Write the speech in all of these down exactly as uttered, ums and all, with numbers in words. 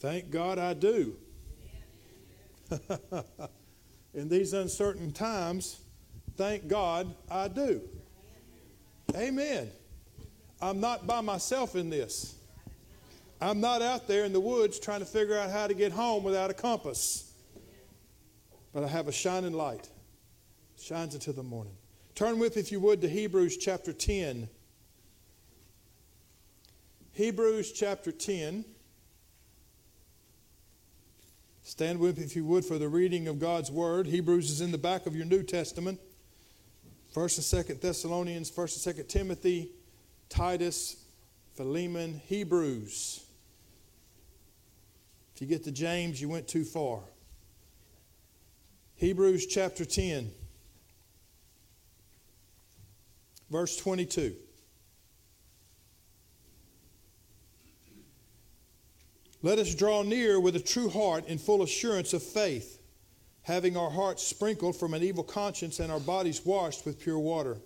Thank God I do. In these uncertain times, thank God I do. Amen. I'm not by myself in this. I'm not out there in the woods trying to figure out how to get home without a compass. But I have a shining light. It shines until the morning. Turn with, if you would, to Hebrews chapter ten. Hebrews chapter ten. Stand with, if you would, for the reading of God's Word. Hebrews is in the back of your New Testament. First and Second Thessalonians, First and Second Timothy, Titus, Philemon, Hebrews. If you get to James, you went too far. Hebrews chapter ten, verse twenty-two. Let us draw near with a true heart in full assurance of faith, having our hearts sprinkled from an evil conscience and our bodies washed with pure water.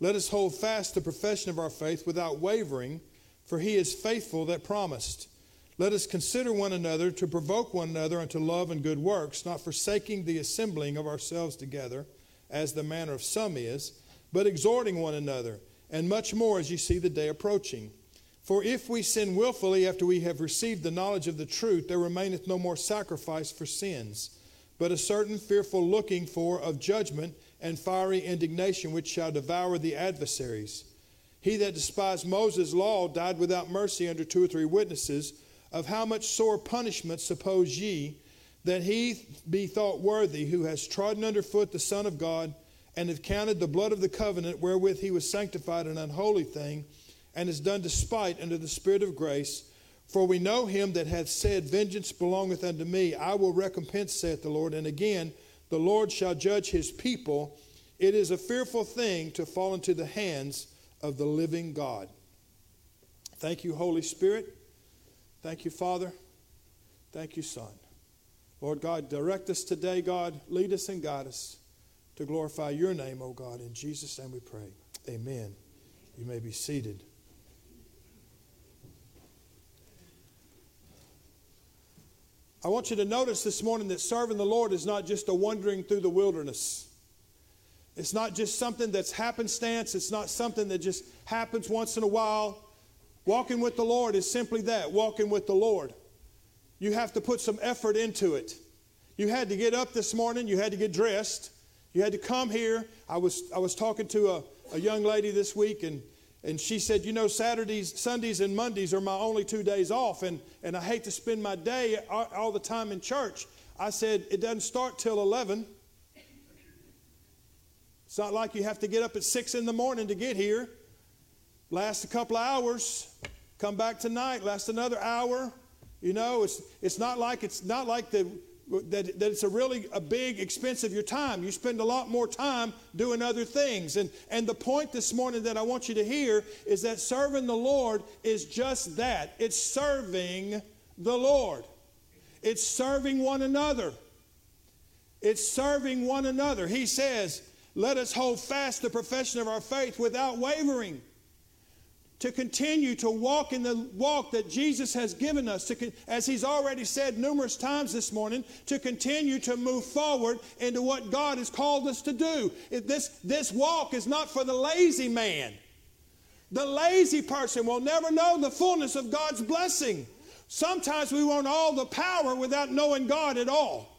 Let us hold fast the profession of our faith without wavering, for he is faithful that promised. Let us consider one another to provoke one another unto love and good works, not forsaking the assembling of ourselves together, as the manner of some is, but exhorting one another, and much more as ye see the day approaching. For if we sin willfully after we have received the knowledge of the truth, there remaineth no more sacrifice for sins, but a certain fearful looking for of judgment and fiery indignation which shall devour the adversaries. He that despised Moses' law died without mercy under two or three witnesses. Of how much sore punishment suppose ye that he be thought worthy who has trodden under foot the Son of God, and have counted the blood of the covenant wherewith he was sanctified an unholy thing, and is done despite under the Spirit of grace. For we know him that hath said, Vengeance belongeth unto me, I will recompense, saith the Lord. And again, the Lord shall judge his people. It is a fearful thing to fall into the hands of the living God. Thank you, Holy Spirit. Thank you, Father. Thank you, Son. Lord God, direct us today, God. Lead us and guide us to glorify your name, O God. In Jesus' name we pray. Amen. You may be seated. I want you to notice this morning that serving the Lord is not just a wandering through the wilderness. It's not just something that's happenstance. It's not something that just happens once in a while. Walking with the Lord is simply that, walking with the Lord. You have to put some effort into it. You had to get up this morning. You had to get dressed. You had to come here. I was I was talking to a, a young lady this week, and And she said, you know, Saturdays, Sundays, and Mondays are my only two days off, and, and I hate to spend my day all, all the time in church. I said, it doesn't start till eleven. It's not like you have to get up at six in the morning to get here. Last a couple of hours, come back tonight, last another hour. You know, it's it's not like it's not like the That, that it's a really a big expense of your time. You spend a lot more time doing other things. And, and the point this morning that I want you to hear is that serving the Lord is just that. It's serving the Lord. It's serving one another. It's serving one another. He says, let us hold fast the profession of our faith without wavering. To continue to walk in the walk that Jesus has given us, to, as he's already said numerous times this morning, to continue to move forward into what God has called us to do. If this, this walk is not for the lazy man. The lazy person will never know the fullness of God's blessing. Sometimes we want all the power without knowing God at all.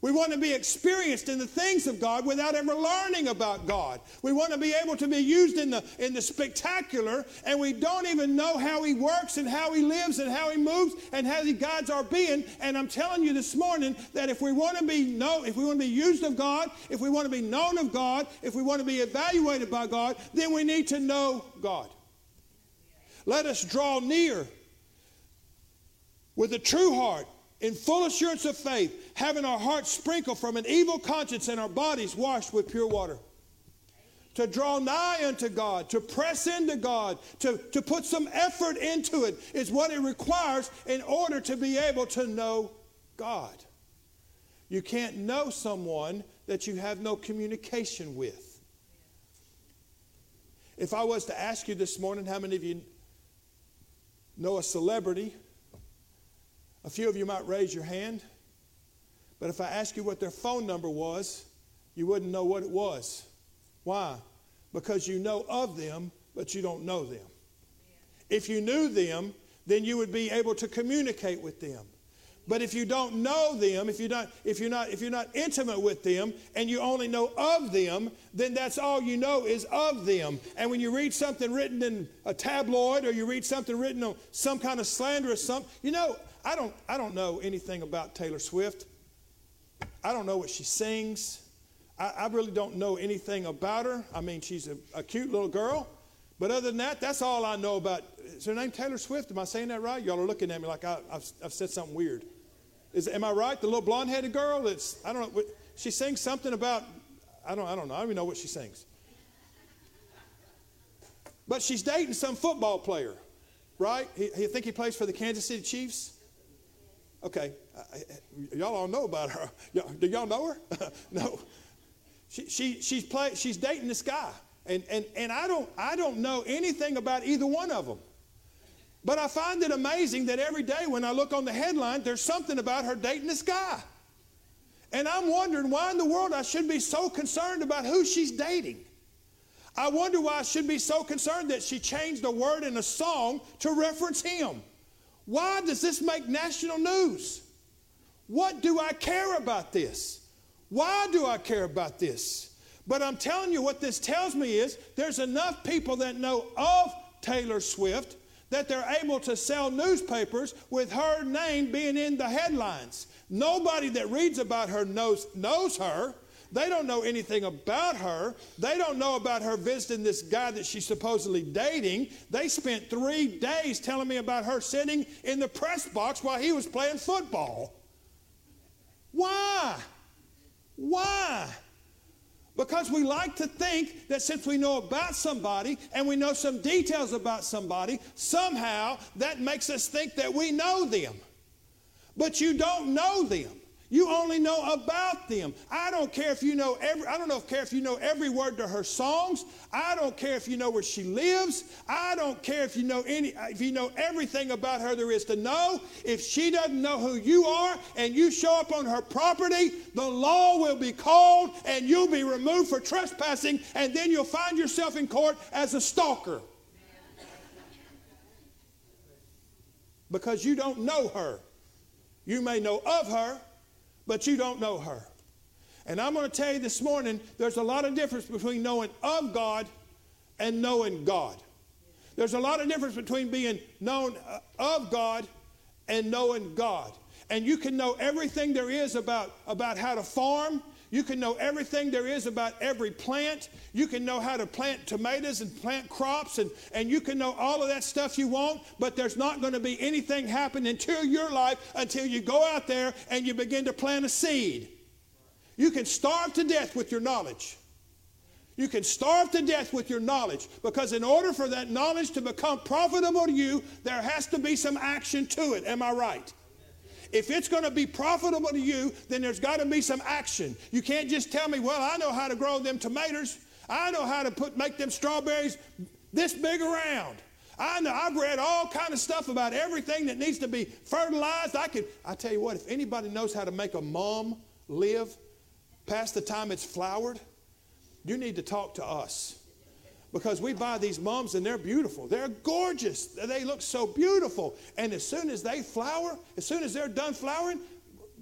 We want to be experienced in the things of God without ever learning about God. We want to be able to be used in the, in the spectacular, and we don't even know how he works and how he lives and how he moves and how he guides our being. And I'm telling you this morning that if we want to be know, if we want to be used of God, if we want to be known of God, if we want to be evaluated by God, then we need to know God. Let us draw near with a true heart, in full assurance of faith, having our hearts sprinkled from an evil conscience and our bodies washed with pure water. To draw nigh unto God, to press into God, to, to put some effort into it is what it requires in order to be able to know God. You can't know someone that you have no communication with. If I was to ask you this morning, how many of you know a celebrity? A A few of you might raise your hand, but if I asked you what their phone number was, you wouldn't know what it was. Why? Because you know of them, but you don't know them. If you knew them, then you would be able to communicate with them. But if you don't know them, if you're not, if you're not, if you're not intimate with them, and you only know of them, then that's all you know is of them. And when you read something written in a tabloid, or you read something written on some kind of slander or something, you know, I don't, I don't know anything about Taylor Swift. I don't know what she sings. I, I really don't know anything about her. I mean, she's a, a cute little girl. But other than that, that's all I know about. Is her name Taylor Swift? Am I saying that right? Y'all are looking at me like I, I've, I've said something weird. Is, am I right? The little blonde-headed girl? It's I don't know. She sings something about. I don't. I don't know. I don't even know what she sings. But she's dating some football player, right? He, he think he plays for the Kansas City Chiefs. Okay, I, y'all all know about her. Y'all, do y'all know her? No. She she she's play. She's dating this guy. And, and and I don't I don't know anything about either one of them. But I find it amazing that every day when I look on the headline, there's something about her dating this guy. And I'm wondering why in the world I should be so concerned about who she's dating. I wonder why I should be so concerned that she changed a word in a song to reference him. Why does this make national news? What do I care about this? Why do I care about this? But I'm telling you, what this tells me is there's enough people that know of Taylor Swift that they're able to sell newspapers with her name being in the headlines. Nobody that reads about her knows, knows her. They don't know anything about her. They don't know about her visiting this guy that she's supposedly dating. They spent three days telling me about her sitting in the press box while he was playing football. Why? Why? Because we like to think that since we know about somebody and we know some details about somebody, somehow that makes us think that we know them. But you don't know them. You only know about them. I don't care if you know every, I don't know if care if you know every word to her songs. I don't care if you know where she lives. I don't care if you know any, if you know everything about her there is to know. If she doesn't know who you are and you show up on her property, the law will be called and you'll be removed for trespassing, and then you'll find yourself in court as a stalker. Because you don't know her. You may know of her, but you don't know her. And I'm going to tell you this morning, there's a lot of difference between knowing of God and knowing God. There's a lot of difference between being known of God and knowing God. And you can know everything there is about, about how to farm. You can know everything there is about every plant. You can know how to plant tomatoes and plant crops, and, and you can know all of that stuff you want, but there's not going to be anything happening to your life until you go out there and you begin to plant a seed. You can starve to death with your knowledge. You can starve to death with your knowledge, because in order for that knowledge to become profitable to you, there has to be some action to it. Am I right? If it's going to be profitable to you, then there's got to be some action. You can't just tell me, well, I know how to grow them tomatoes. I know how to put make them strawberries this big around. I know, I've read all kind of stuff about everything that needs to be fertilized. I can, I tell you what, if anybody knows how to make a mom live past the time it's flowered, you need to talk to us. Because we buy these mums and they're beautiful. They're gorgeous. They look so beautiful. And as soon as they flower, as soon as they're done flowering,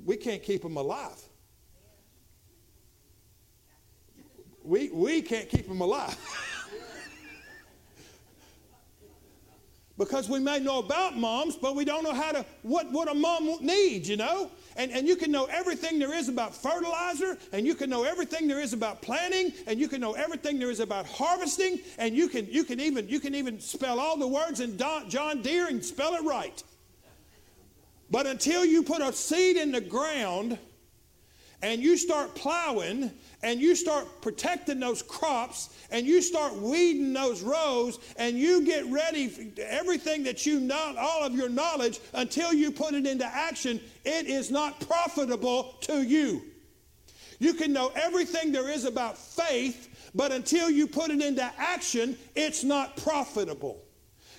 we can't keep them alive. We, we can't keep them alive. Because we may know about moms, but we don't know how to what, what a mom needs, you know? And, and you can know everything there is about fertilizer, and you can know everything there is about planting, and you can know everything there is about harvesting, and you can you can even you can even spell all the words in Don, John Deere and spell it right. But until you put a seed in the ground and you start plowing and you start protecting those crops and you start weeding those rows and you get ready for everything that you know, all of your knowledge, until you put it into action, it is not profitable to you. You can know everything there is about faith, but until you put it into action, it's not profitable.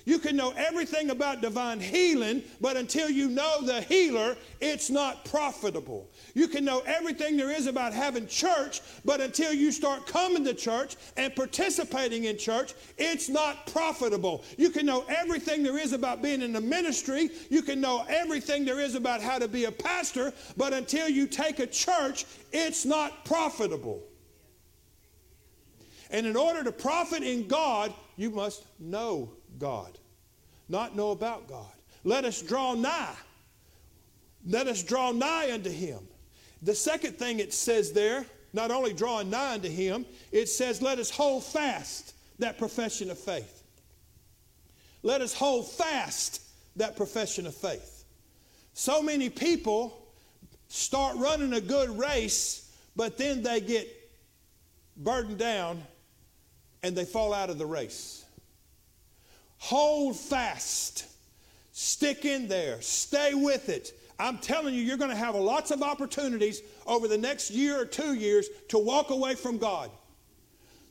You can know everything about divine healing, but until you know the healer, it's not profitable. You can know everything there is about having church, but until you start coming to church and participating in church, it's not profitable. You can know everything there is about being in the ministry. You can know everything there is about how to be a pastor, but until you take a church, it's not profitable. And in order to profit in God, you must know God, not know about God. Let us draw nigh. Let us draw nigh unto him. The second thing it says there, not only drawing nigh unto him, it says let us hold fast that profession of faith. Let us hold fast that profession of faith. So many people start running a good race, but then they get burdened down and they fall out of the race. Hold fast. Stick in there. Stay with it. I'm telling you, you're going to have lots of opportunities over the next year or two years to walk away from God.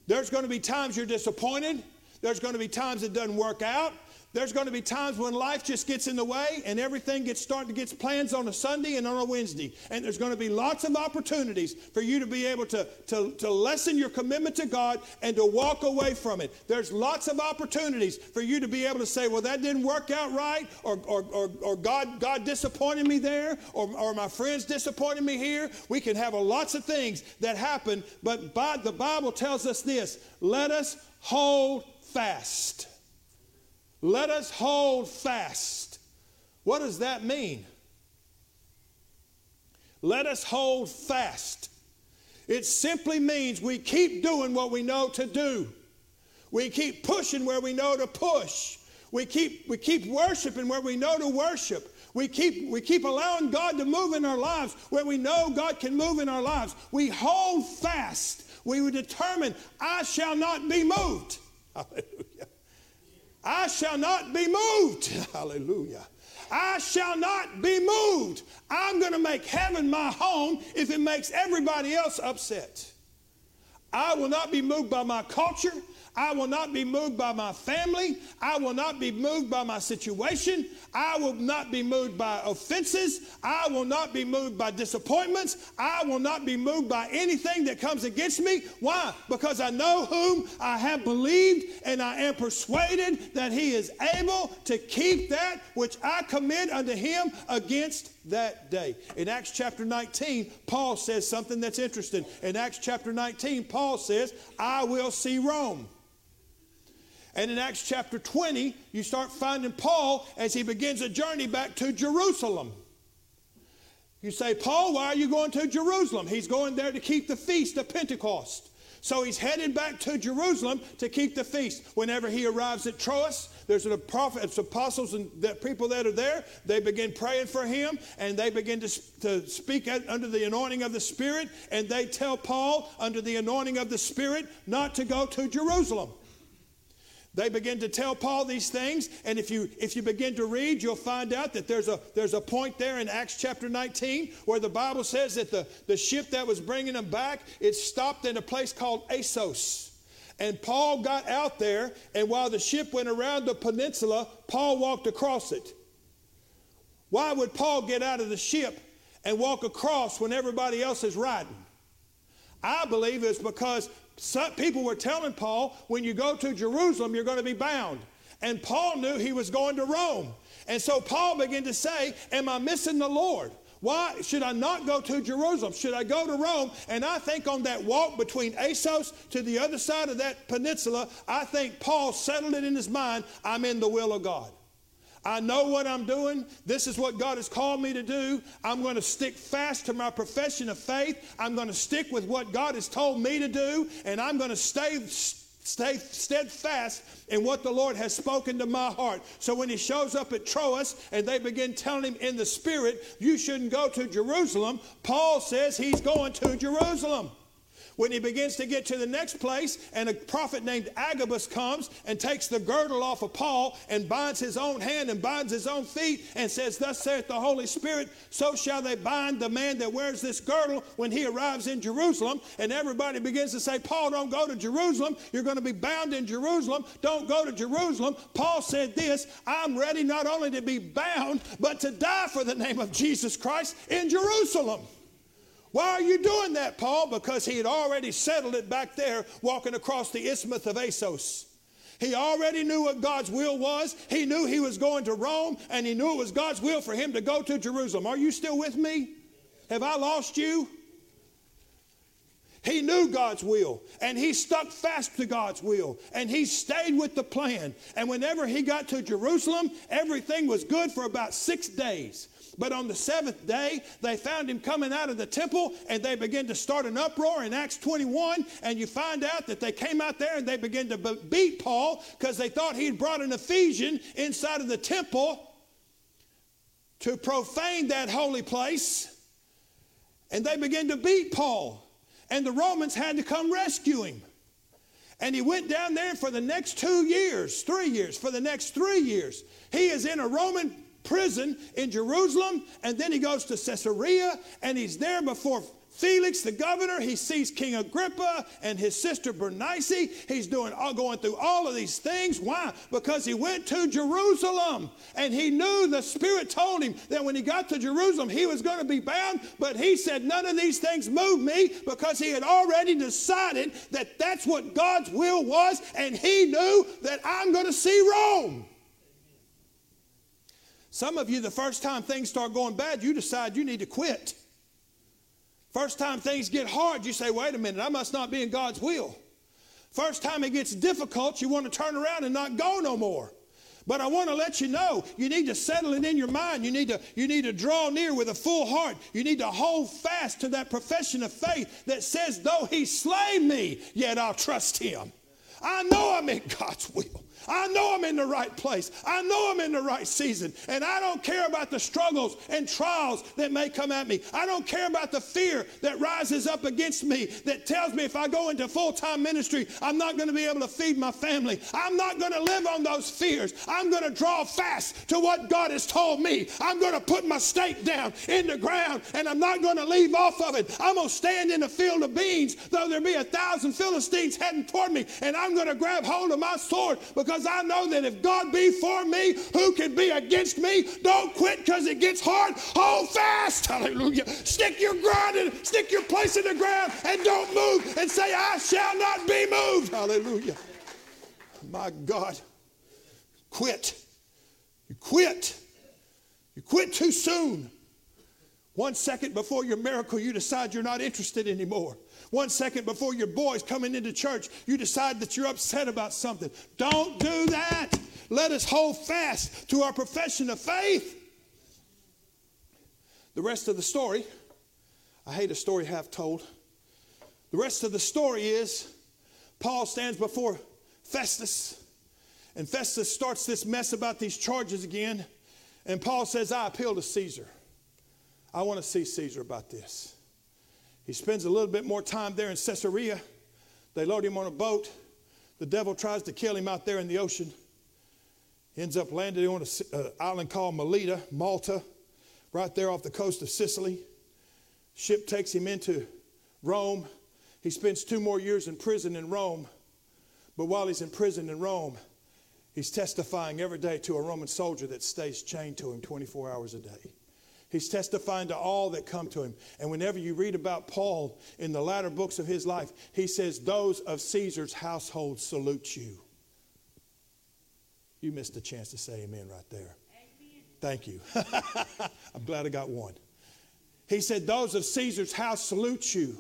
There's going to be times you're disappointed. There's going to be times it doesn't work out. There's going to be times when life just gets in the way and everything gets started to get plans on a Sunday and on a Wednesday. And there's going to be lots of opportunities for you to be able to, to, to lessen your commitment to God and to walk away from it. There's lots of opportunities for you to be able to say, well, that didn't work out right, or or or, or God, God disappointed me there, or, or my friends disappointed me here. We can have a lots of things that happen, but by, the Bible tells us this, let us hold fast. Let us hold fast. What does that mean? Let us hold fast. It simply means we keep doing what we know to do. We keep pushing where we know to push. We keep, we keep worshiping where we know to worship. We keep, we keep allowing God to move in our lives where we know God can move in our lives. We hold fast. We were determined, I shall not be moved. Hallelujah. I shall not be moved. Hallelujah. I shall not be moved. I'm going to make heaven my home if it makes everybody else upset. I will not be moved by my culture. I will not be moved by my family. I will not be moved by my situation. I will not be moved by offenses. I will not be moved by disappointments. I will not be moved by anything that comes against me. Why? Because I know whom I have believed, and I am persuaded that he is able to keep that which I commit unto him against that day. In Acts chapter nineteen, Paul says something that's interesting. In Acts chapter nineteen, Paul says, I will see Rome. And in Acts chapter twenty, you start finding Paul as he begins a journey back to Jerusalem. You say, Paul, why are you going to Jerusalem? He's going there to keep the feast of Pentecost. So he's headed back to Jerusalem to keep the feast. Whenever he arrives at Troas, there's a prophet, apostles and the people that are there. They begin praying for him, and they begin to, to speak at, under the anointing of the Spirit, and they tell Paul under the anointing of the Spirit not to go to Jerusalem. They begin to tell Paul these things, and if you if you begin to read, you'll find out that there's a there's a point there in Acts chapter nineteen where the Bible says that the, the ship that was bringing them back, it stopped in a place called Assos. And Paul got out there, and while the ship went around the peninsula, Paul walked across it. Why would Paul get out of the ship and walk across when everybody else is riding? I believe it's because some people were telling Paul, when you go to Jerusalem, you're going to be bound. And Paul knew he was going to Rome. And so Paul began to say, am I missing the Lord? Why should I not go to Jerusalem? Should I go to Rome? And I think on that walk between Assos to the other side of that peninsula, I think Paul settled it in his mind, I'm in the will of God. I know what I'm doing. This is what God has called me to do. I'm going to stick fast to my profession of faith. I'm going to stick with what God has told me to do, and I'm going to stay, stay steadfast in what the Lord has spoken to my heart. So when he shows up at Troas and they begin telling him in the Spirit, you shouldn't go to Jerusalem, Paul says he's going to Jerusalem. When he begins to get to the next place and a prophet named Agabus comes and takes the girdle off of Paul and binds his own hand and binds his own feet and says, thus saith the Holy Spirit, so shall they bind the man that wears this girdle when he arrives in Jerusalem. And everybody begins to say, Paul, don't go to Jerusalem. You're going to be bound in Jerusalem. Don't go to Jerusalem. Paul said this, I'm ready not only to be bound, but to die for the name of Jesus Christ in Jerusalem. Why are you doing that, Paul? Because he had already settled it back there walking across the Isthmus of Assos. He already knew what God's will was. He knew he was going to Rome, and he knew it was God's will for him to go to Jerusalem. Are you still with me? Have I lost you? He knew God's will, and he stuck fast to God's will, and he stayed with the plan. And whenever he got to Jerusalem, everything was good for about six days. But on the seventh day, they found him coming out of the temple, and they began to start an uproar in Acts twenty-one, and you find out that they came out there and they began to beat Paul because they thought he'd brought an Ephesian inside of the temple to profane that holy place, and they began to beat Paul. And the Romans had to come rescue him. And he went down there for the next two years, three years, for the next three years. He is in a Roman prison in Jerusalem, and then he goes to Caesarea, and he's there before Felix the governor. He sees King Agrippa and his sister Bernice. He's doing, going through all of these things. Why? Because he went to Jerusalem, and he knew the Spirit told him that when he got to Jerusalem, he was going to be bound, but he said, none of these things move me, because he had already decided that that's what God's will was, and he knew that I'm going to see Rome. Some of you, the first time things start going bad, you decide you need to quit. First time things get hard, you say, wait a minute, I must not be in God's will. First time it gets difficult, you want to turn around and not go no more. But I want to let you know, you need to settle it in your mind. You need to, you need to draw near with a full heart. You need to hold fast to that profession of faith that says, though he slay me, yet I'll trust him. I know I'm in God's will. I know I'm in the right place. I know I'm in the right season. And I don't care about the struggles and trials that may come at me. I don't care about the fear that rises up against me that tells me if I go into full-time ministry, I'm not going to be able to feed my family. I'm not going to live on those fears. I'm going to draw fast to what God has told me. I'm going to put my stake down in the ground, and I'm not going to leave off of it. I'm going to stand in the field of beans, though there be a thousand Philistines heading toward me, and I'm going to grab hold of my sword, because Because I know that if God be for me, who can be against me? Don't quit because it gets hard. Hold fast. Hallelujah. Stick your ground in, stick your place in the ground and don't move and say, I shall not be moved. Hallelujah. My God. Quit. You quit. You quit too soon. One second before your miracle, you decide you're not interested anymore. One second before your boy's coming into church, you decide that you're upset about something. Don't do that. Let us hold fast to our profession of faith. The rest of the story, I hate a story half told. The rest of the story is Paul stands before Festus, and Festus starts this mess about these charges again, and Paul says, I appeal to Caesar. I want to see Caesar about this. He spends a little bit more time there in Caesarea. They load him on a boat. The devil tries to kill him out there in the ocean. Ends up landing on an island called Melita, Malta, right there off the coast of Sicily. Ship takes him into Rome. He spends two more years in prison in Rome. But while he's in prison in Rome, he's testifying every day to a Roman soldier that stays chained to him twenty-four hours a day. He's testifying to all that come to him. And whenever you read about Paul in the latter books of his life, he says, those of Caesar's household salute you. You missed a chance to say amen right there. Amen. Thank you. I'm glad I got one. He said, those of Caesar's house salute you.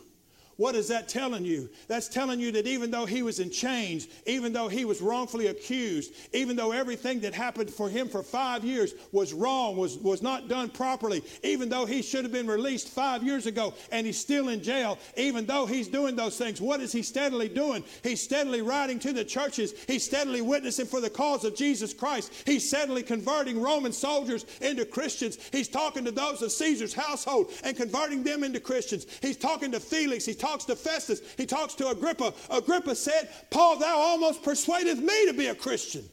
What is that telling you? That's telling you that even though he was in chains, even though he was wrongfully accused, even though everything that happened for him for five years was wrong, was, was not done properly, even though he should have been released five years ago and he's still in jail, even though he's doing those things, what is he steadily doing? He's steadily writing to the churches. He's steadily witnessing for the cause of Jesus Christ. He's steadily converting Roman soldiers into Christians. He's talking to those of Caesar's household and converting them into Christians. He's talking to Felix. He's talks to Festus. He talks to Agrippa. Agrippa said, Paul, thou almost persuadest me to be a Christian.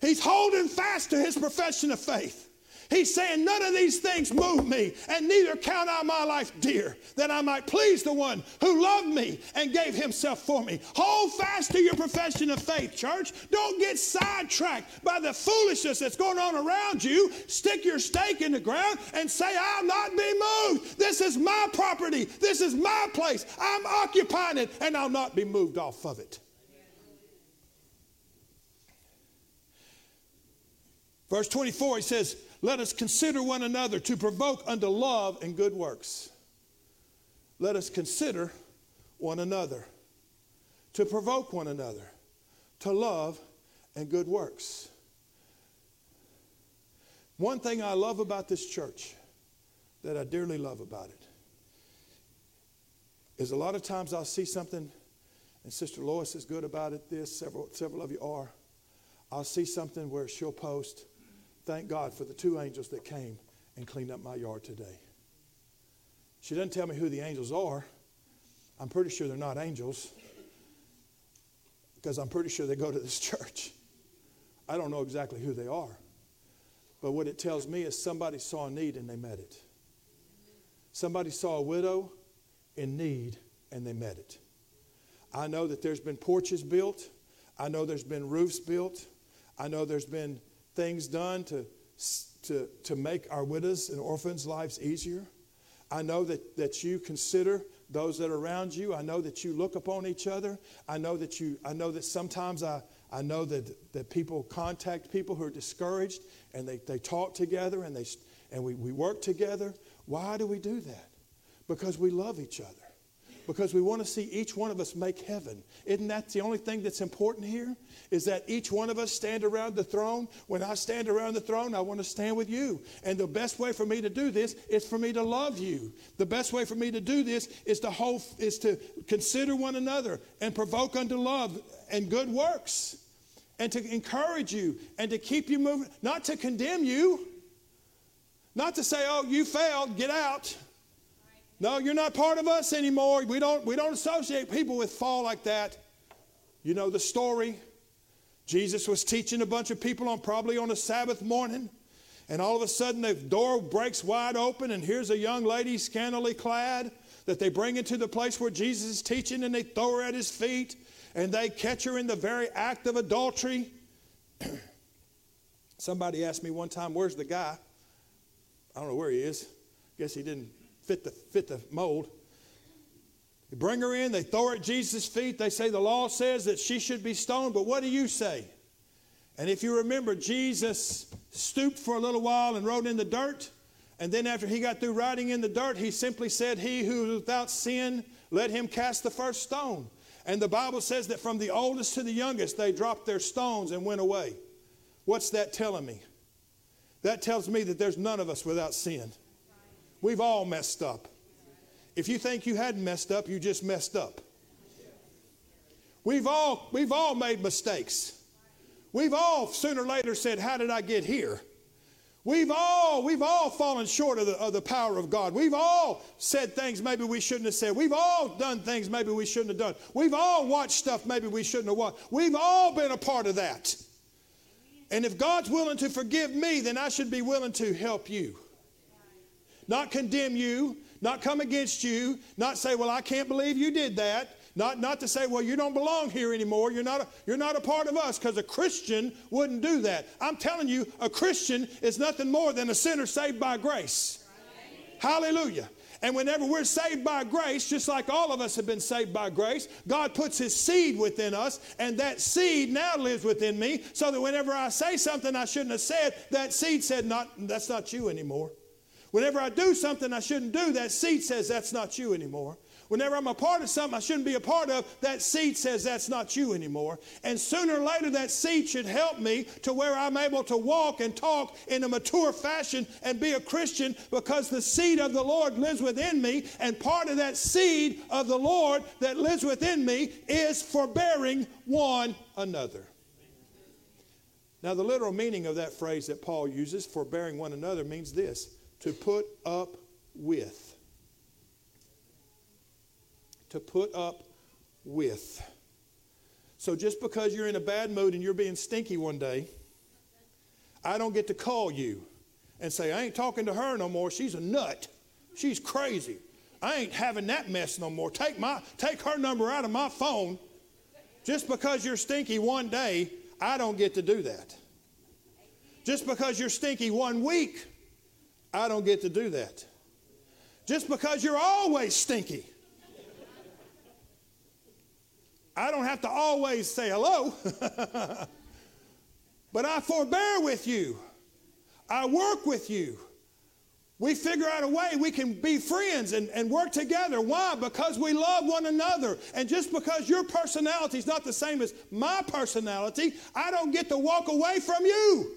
He's holding fast to his profession of faith. He's saying, none of these things move me, and neither count I my life dear, that I might please the one who loved me and gave himself for me. Hold fast to your profession of faith, church. Don't get sidetracked by the foolishness that's going on around you. Stick your stake in the ground and say, I'll not be moved. This is my property. This is my place. I'm occupying it, and I'll not be moved off of it. Verse twenty-four, he says, let us consider one another to provoke unto love and good works. Let us consider one another, to provoke one another, to love and good works. One thing I love about this church, that I dearly love about it, is a lot of times I'll see something, and Sister Lois is good about it, this, several, several of you are. I'll see something where she'll post, thank God for the two angels that came and cleaned up my yard today. She doesn't tell me who the angels are. I'm pretty sure they're not angels, because I'm pretty sure they go to this church. I don't know exactly who they are. But what it tells me is somebody saw a need and they met it. Somebody saw a widow in need and they met it. I know that there's been porches built. I know there's been roofs built. I know there's been things done to, to, to make our widows and orphans' lives easier. I know that, that you consider those that are around you. I know that you look upon each other. I know that you I know that sometimes I, I know that, that people contact people who are discouraged, and they, they talk together, and they and we, we work together. Why do we do that? Because we love each other. Because we want to see each one of us make heaven. Isn't that the only thing that's important here? Is that each one of us stand around the throne. When I stand around the throne, I want to stand with you. And the best way for me to do this is for me to love you. The best way for me to do this is to hold, is to consider one another and provoke unto love and good works, and to encourage you and to keep you moving, not to condemn you, not to say, oh, you failed, get out. No, you're not part of us anymore. We don't, we don't associate people with fall like that. You know the story. Jesus was teaching a bunch of people on probably on a Sabbath morning. And all of a sudden the door breaks wide open, and here's a young lady scantily clad that they bring into the place where Jesus is teaching, and they throw her at his feet, and they catch her in the very act of adultery. Somebody asked me one time, where's the guy? I don't know where he is. Guess he didn't Fit the, fit the mold. They bring her in. They throw her at Jesus' feet. They say the law says that she should be stoned, but what do you say? And if you remember, Jesus stooped for a little while and wrote in the dirt. And then after he got through writing in the dirt, he simply said, he who is without sin, let him cast the first stone. And the Bible says that from the oldest to the youngest, they dropped their stones and went away. What's that telling me? That tells me that there's none of us without sin. We've all messed up. If you think you hadn't messed up, you just messed up. We've all, we've all made mistakes. We've all sooner or later said, how did I get here? We've all, we've all fallen short of the, of the power of God. We've all said things maybe we shouldn't have said. We've all done things maybe we shouldn't have done. We've all watched stuff maybe we shouldn't have watched. We've all been a part of that. And if God's willing to forgive me, then I should be willing to help you. Not condemn you, not come against you, not say, well, I can't believe you did that. Not, not to say, well, you don't belong here anymore. You're not a, you're not a part of us, because a Christian wouldn't do that. I'm telling you, a Christian is nothing more than a sinner saved by grace. Right. Hallelujah. And whenever we're saved by grace, just like all of us have been saved by grace, God puts his seed within us, and that seed now lives within me, so that whenever I say something I shouldn't have said, that seed said, not, that's not you anymore. Whenever I do something I shouldn't do, that seed says that's not you anymore. Whenever I'm a part of something I shouldn't be a part of, that seed says that's not you anymore. And sooner or later that seed should help me to where I'm able to walk and talk in a mature fashion and be a Christian, because the seed of the Lord lives within me, and part of that seed of the Lord that lives within me is forbearing one another. Now the literal meaning of that phrase that Paul uses, forbearing one another, means this: to put up with. to put up with. So just because you're in a bad mood and you're being stinky one day, I don't get to call you and say, I ain't talking to her no more. She's a nut. She's crazy. I ain't having that mess no more. Take my, take her number out of my phone. Just because you're stinky one day, I don't get to do that. Just because you're stinky one week, I don't get to do that. Just because you're always stinky, I don't have to always say hello. But I forbear with you. I work with you. We figure out a way we can be friends and, and work together. Why? Because we love one another. And just because your personality is not the same as my personality, I don't get to walk away from you.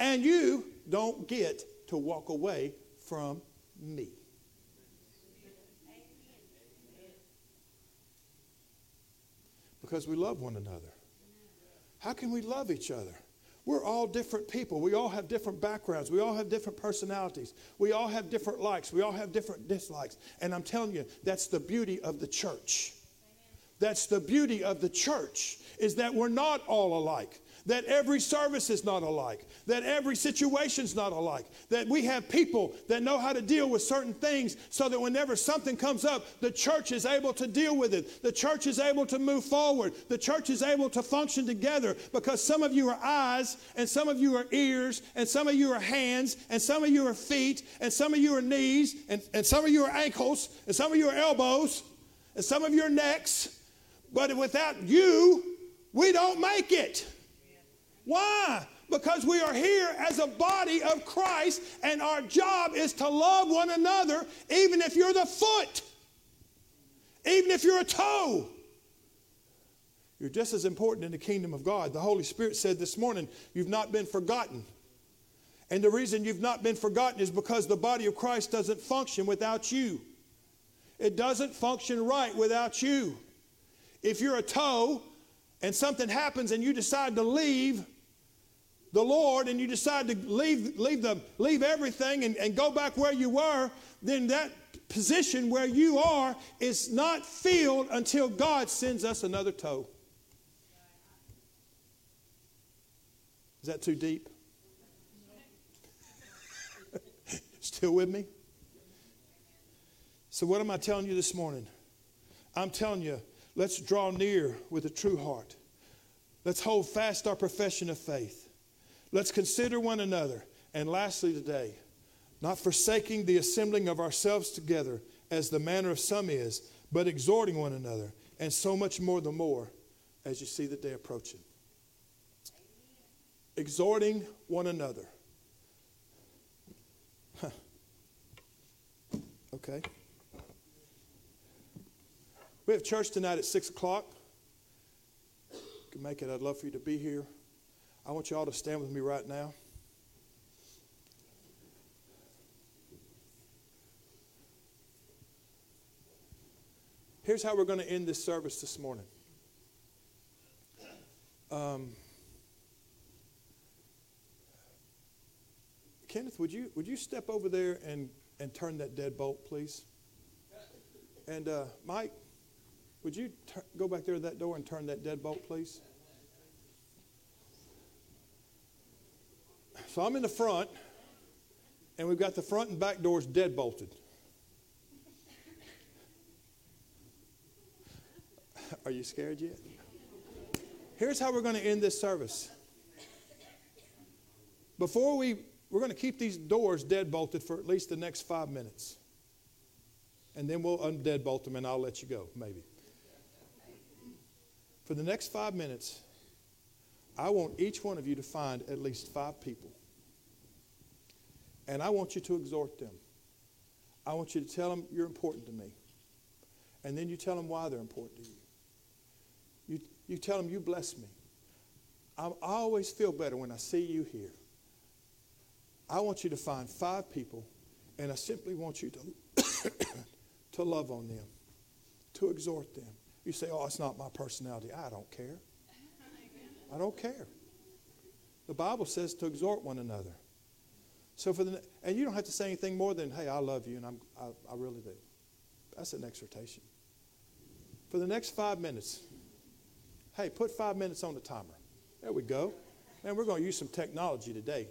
And you don't get to walk away from me. Because we love one another. How can we love each other? We're all different people. We all have different backgrounds. We all have different personalities. We all have different likes. We all have different dislikes. And I'm telling you, that's the beauty of the church. That's the beauty of the church, is that we're not all alike. That every service is not alike. That every situation's not alike. That we have people that know how to deal with certain things so that whenever something comes up, the church is able to deal with it. The church is able to move forward. The church is able to function together, because some of you are eyes, and some of you are ears, and some of you are hands, and some of you are feet, and some of you are knees, and, and some of you are ankles, and some of you are elbows, and some of you are necks. But without you, we don't make it. Why? Because we are here as a body of Christ, and our job is to love one another, even if you're the foot, even if you're a toe. You're just as important in the kingdom of God. The Holy Spirit said this morning, you've not been forgotten. And the reason you've not been forgotten is because the body of Christ doesn't function without you. It doesn't function right without you. If you're a toe and something happens and you decide to leave the Lord, and you decide to leave leave the leave everything and, and go back where you were, then that position where you are is not filled until God sends us another toe. Is that too deep? Still with me? So what am I telling you this morning? I'm telling you, let's draw near with a true heart. Let's hold fast our profession of faith. Let's consider one another. And lastly today, not forsaking the assembling of ourselves together as the manner of some is, but exhorting one another, and so much more the more as you see the day approaching. Exhorting one another. Huh. Okay. We have church tonight at six o'clock. If you can make it, I'd love for you to be here. I want you all to stand with me right now. Here's how we're going to end this service this morning. Um, Kenneth, would you would you step over there and, and turn that deadbolt, please? And uh, Mike, would you t- go back there to that door and turn that deadbolt, please? So I'm in the front, and we've got the front and back doors deadbolted. Are you scared yet? Here's how we're going to end this service. Before we, we're going to keep these doors deadbolted for at least the next five minutes. And then we'll undeadbolt them, and I'll let you go, maybe. For the next five minutes, I want each one of you to find at least five people. And I want you to exhort them. I want you to tell them you're important to me. And then you tell them why they're important to you. You, you tell them you bless me. I, I always feel better when I see you here. I want you to find five people, and I simply want you to, to love on them, to exhort them. You say, oh, it's not my personality. I don't care. I don't care. The Bible says to exhort one another. So for the and you don't have to say anything more than, hey, I love you, and I'm I, I really do. That's an exhortation. for the next five minutes. Hey, put five minutes on the timer. There we go. Man, we're going to use some technology today.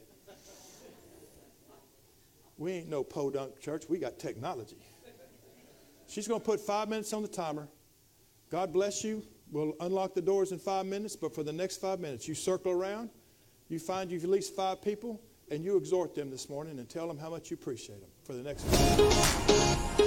We ain't no podunk church. We got technology. She's going to put five minutes on the timer. God bless you. We'll unlock the doors in five minutes, but for the next five minutes, you circle around, you find you've at least five people, and you exhort them this morning and tell them how much you appreciate them for the next five minutes.